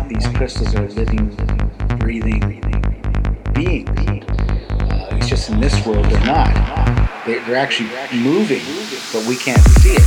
now these crystals are living, breathing beings. It's just in this world they're not. They're actually moving, but we can't see it.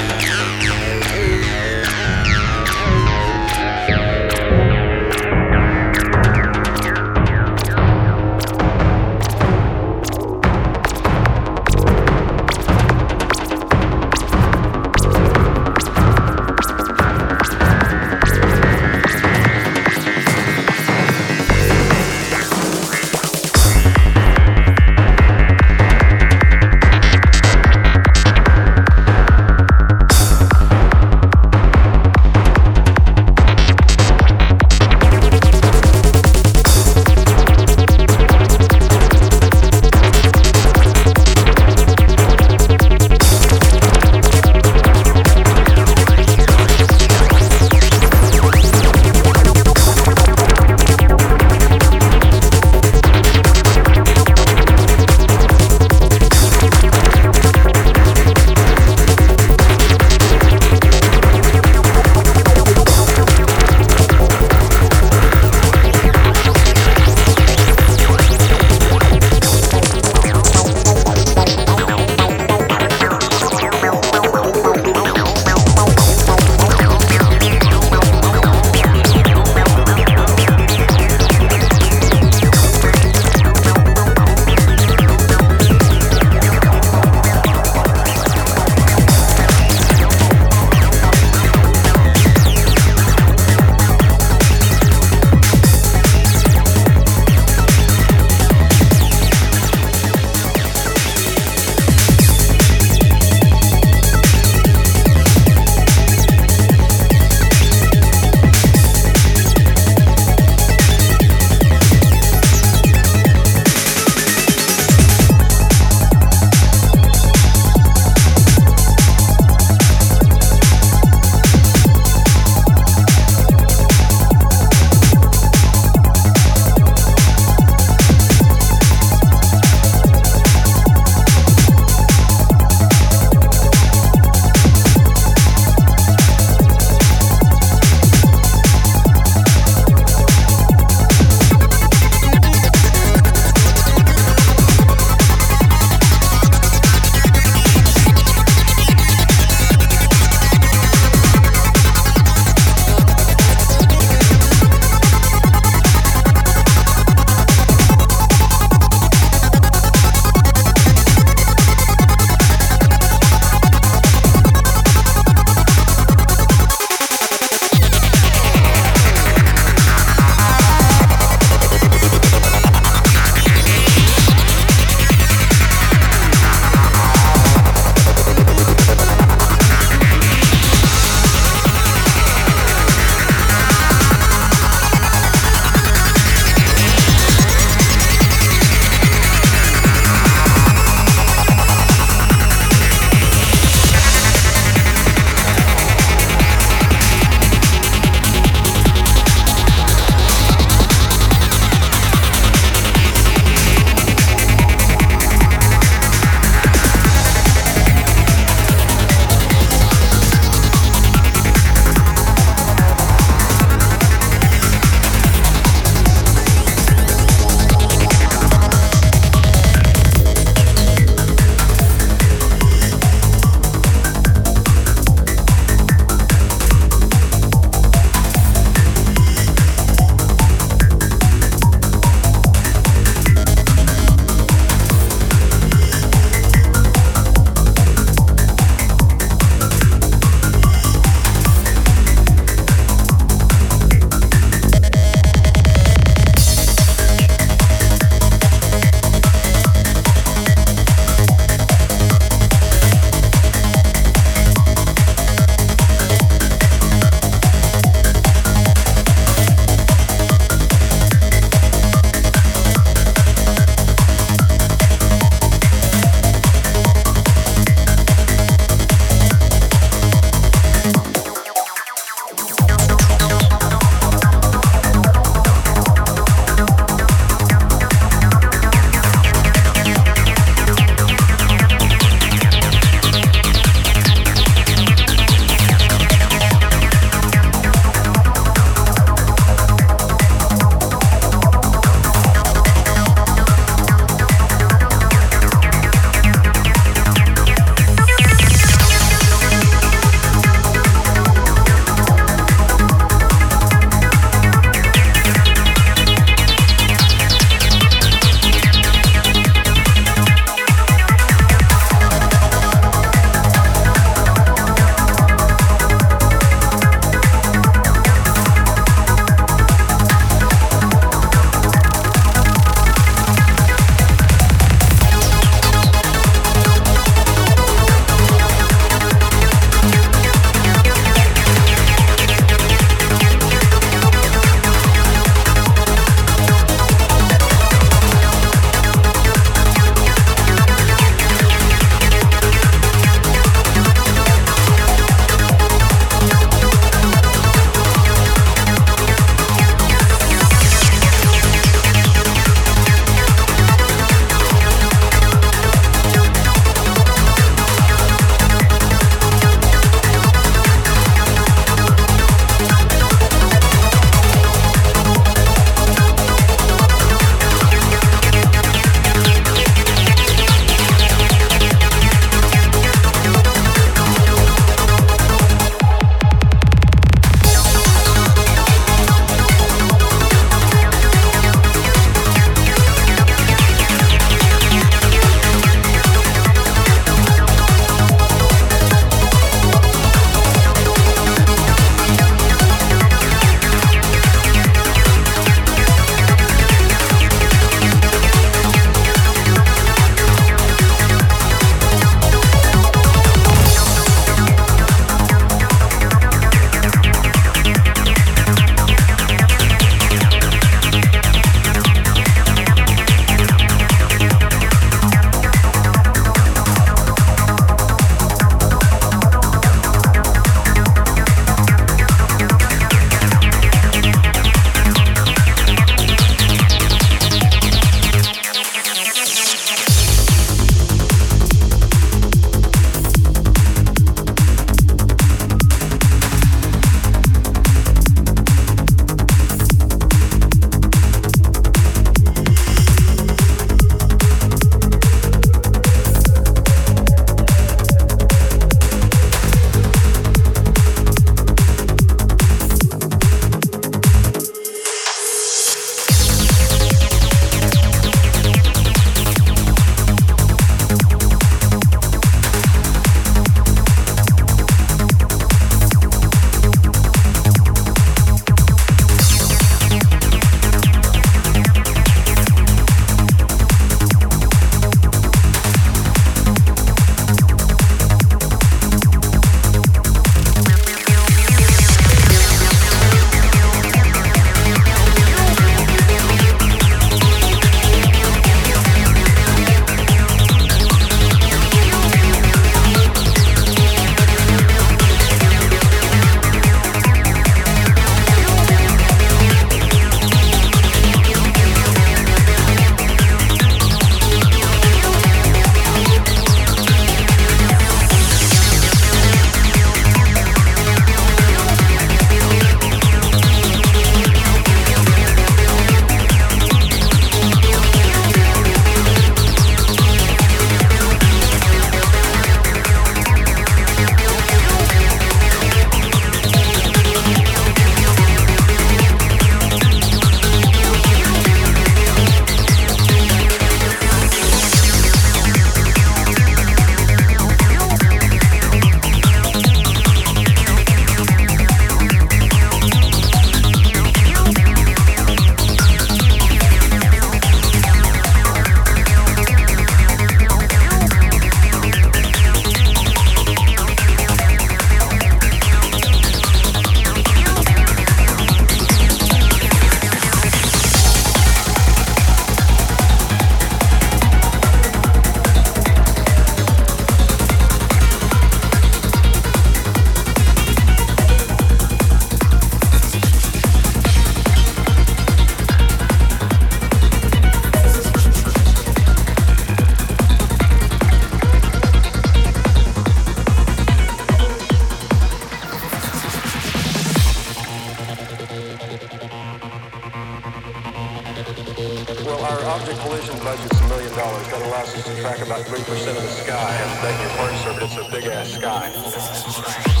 Our object collision budget's $1 million. That allows us to track about 3% of the sky, and thank you for it, sir, but it's a big-ass sky.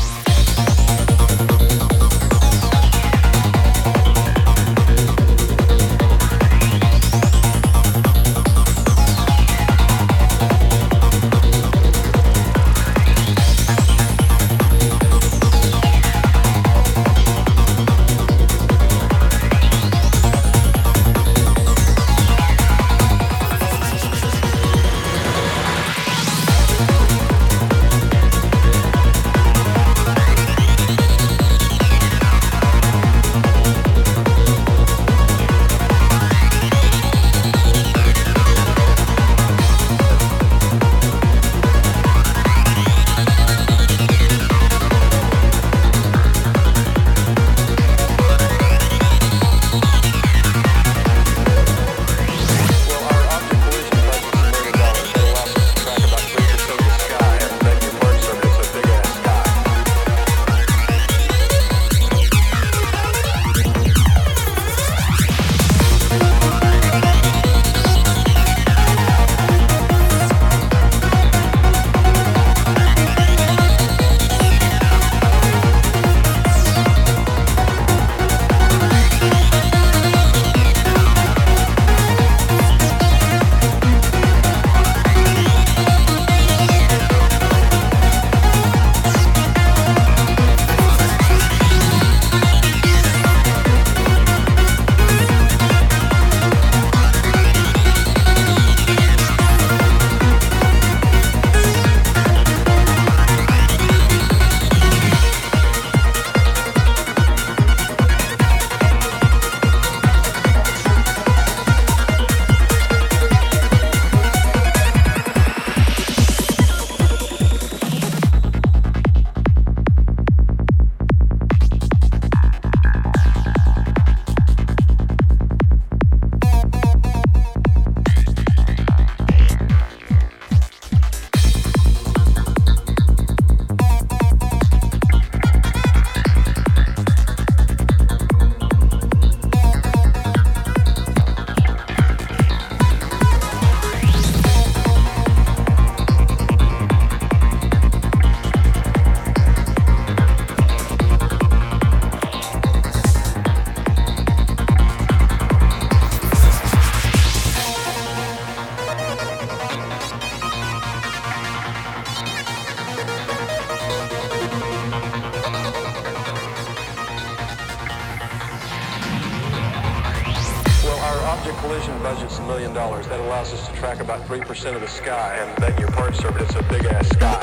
Collision budget's $1 million. That allows us to track about 3% of the sky, and beg your pardon, sir, but it's a big ass sky.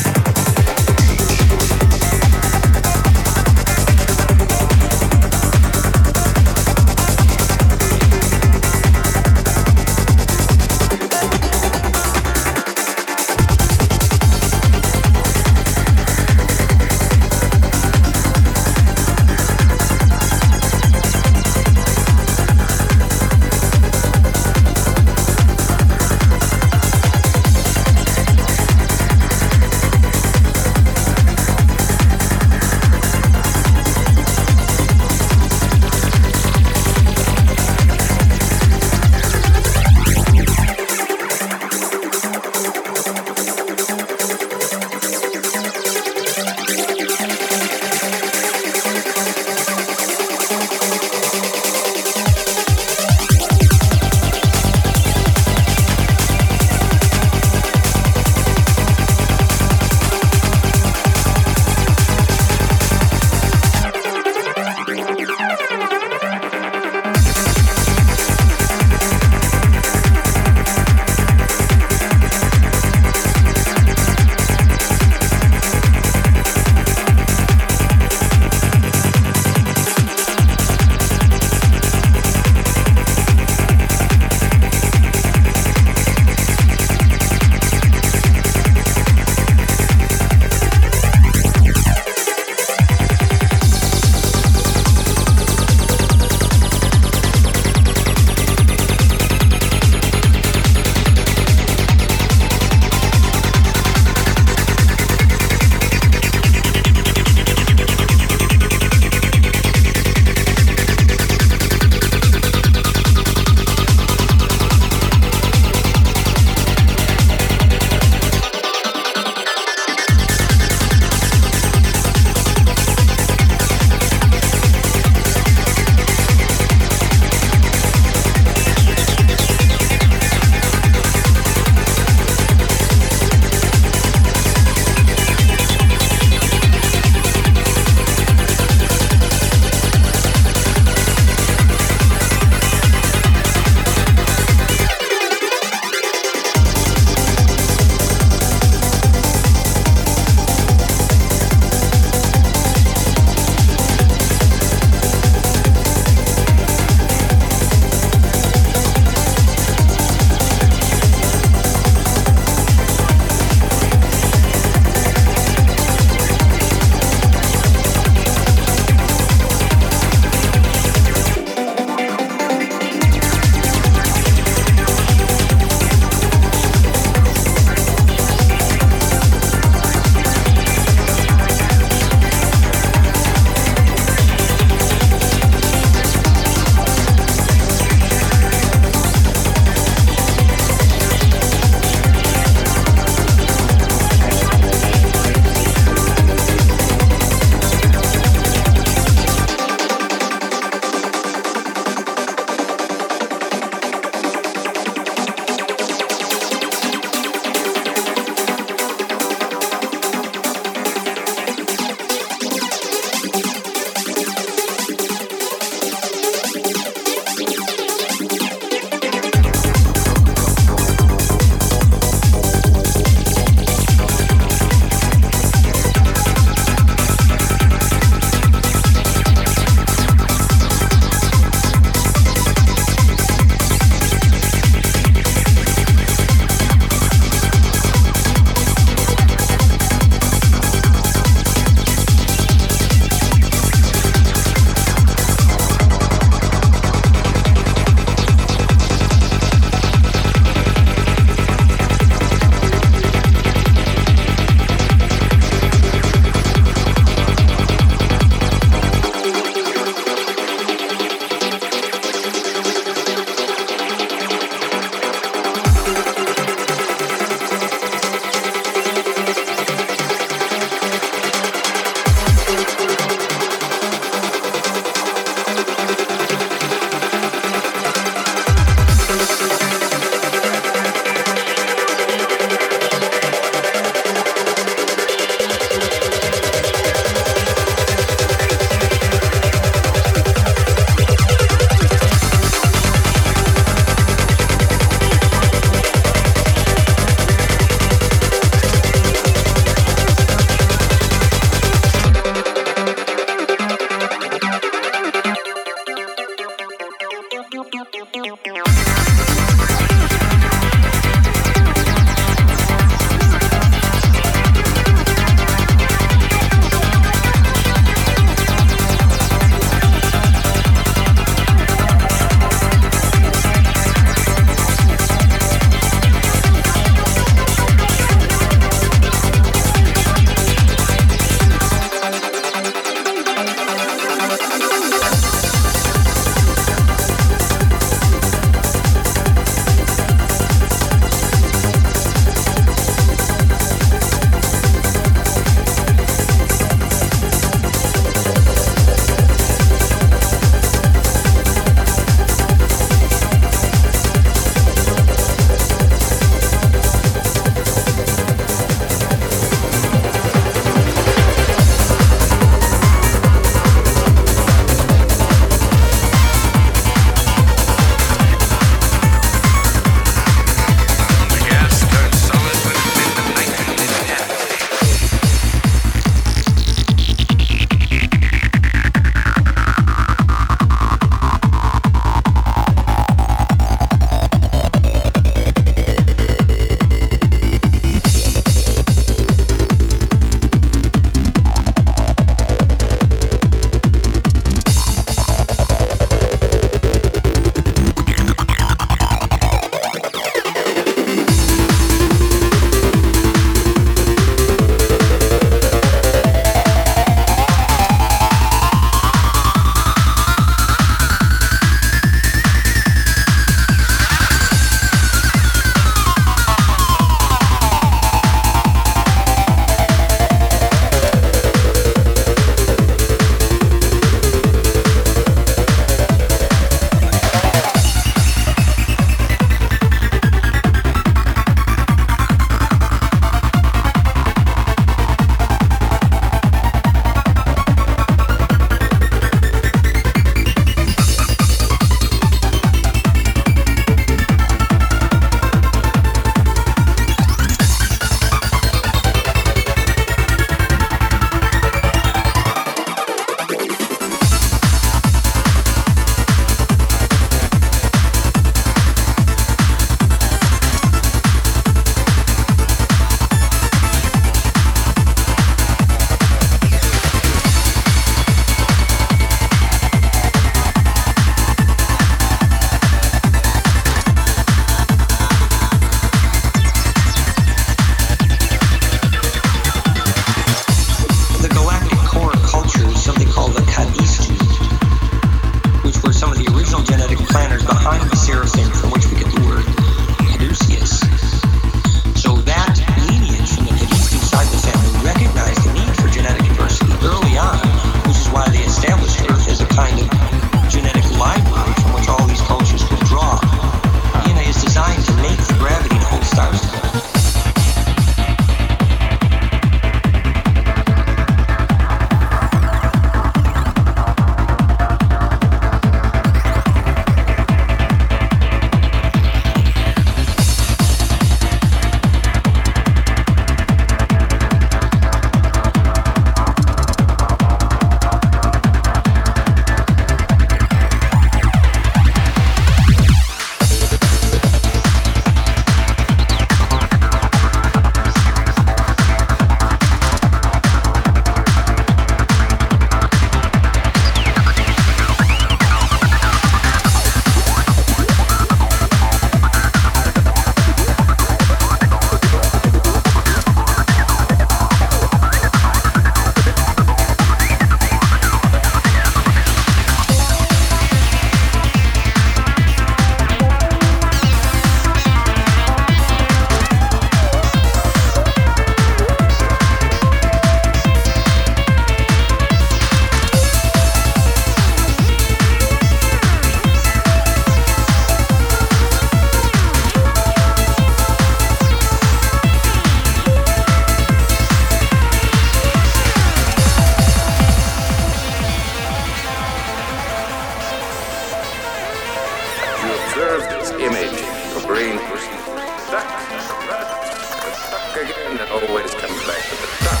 always comes back to the top.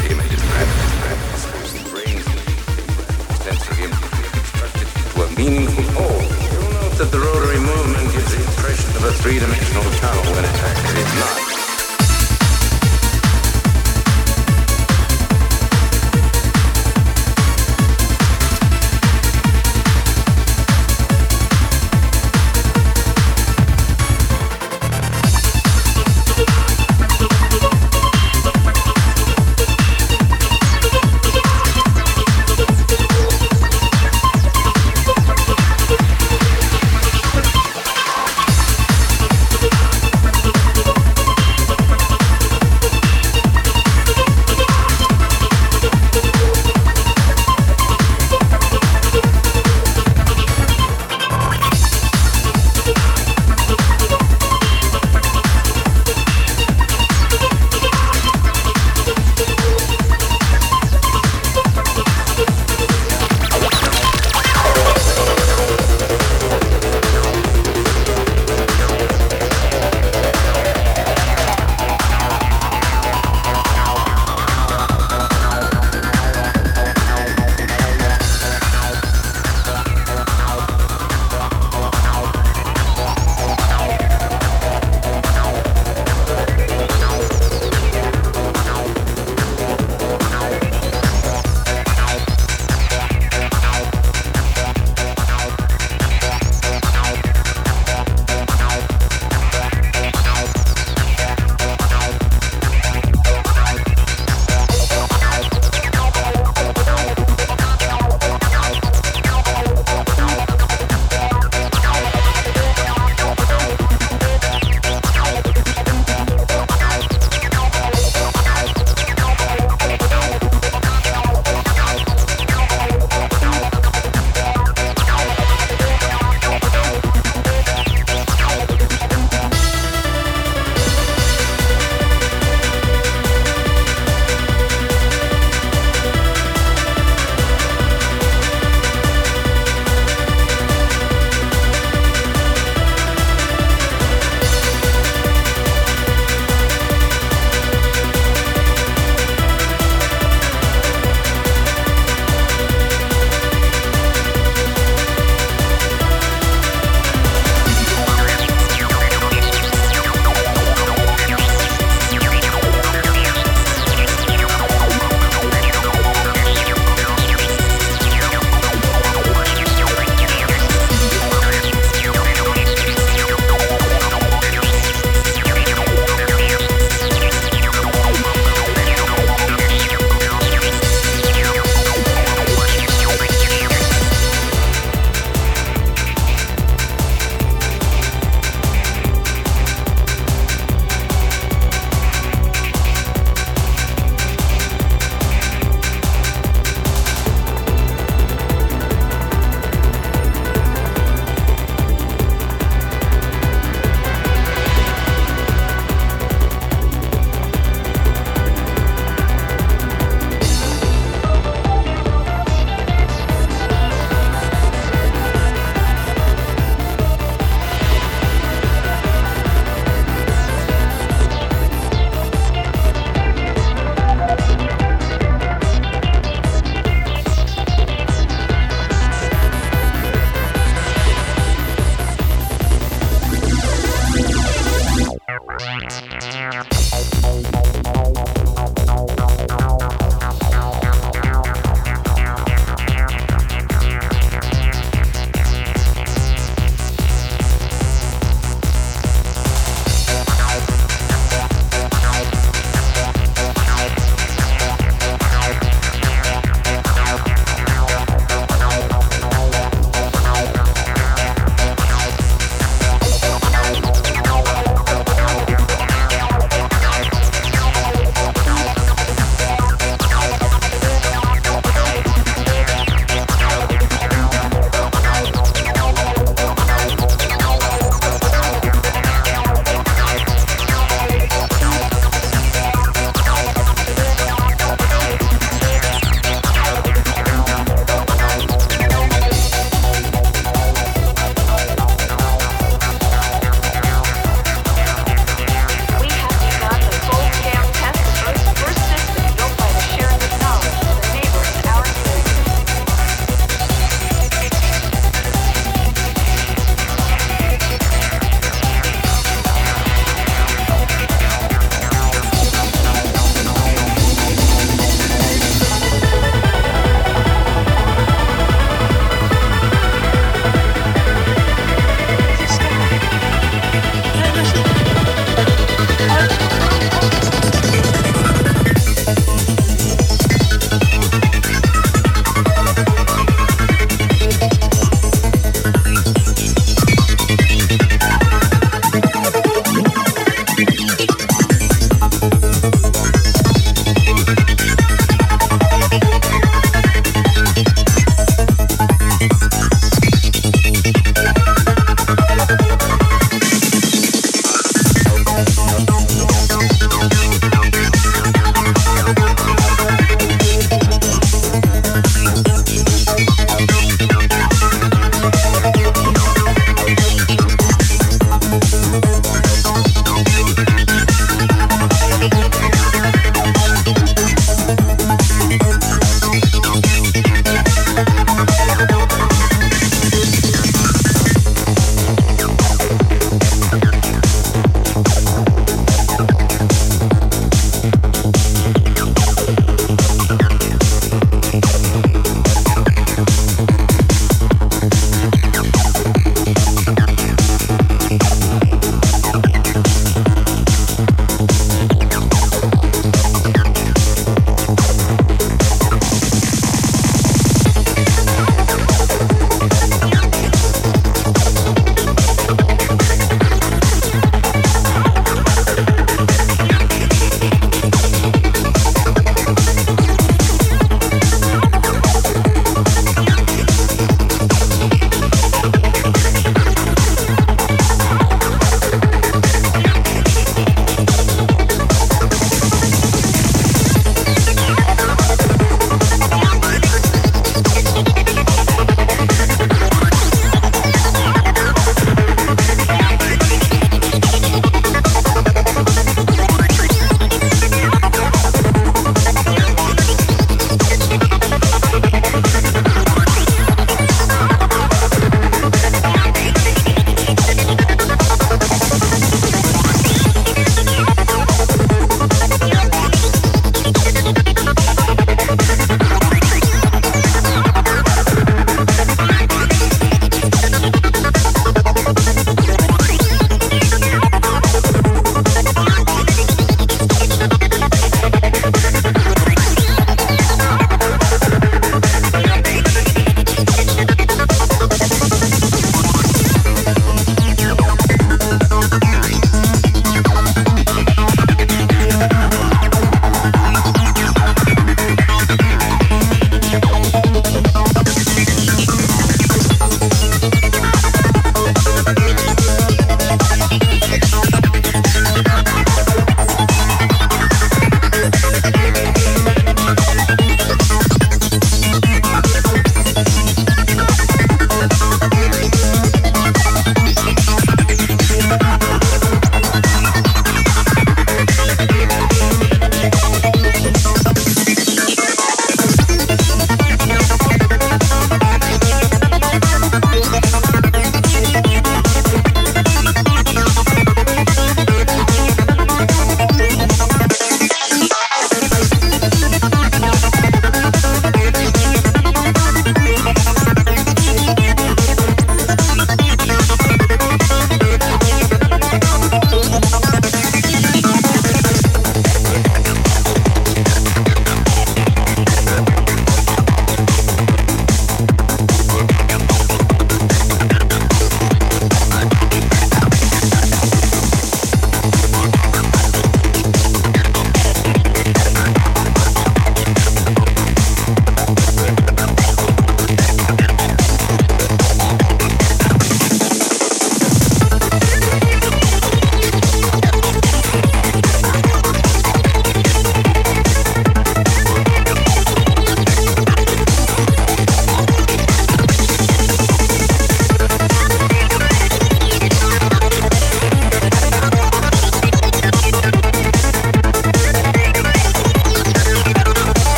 The image is rapid, seems crazy. Sensory input is constructed into a meaningful whole. You'll note that the rotary movement gives the impression of a three-dimensional tunnel when it actually is not.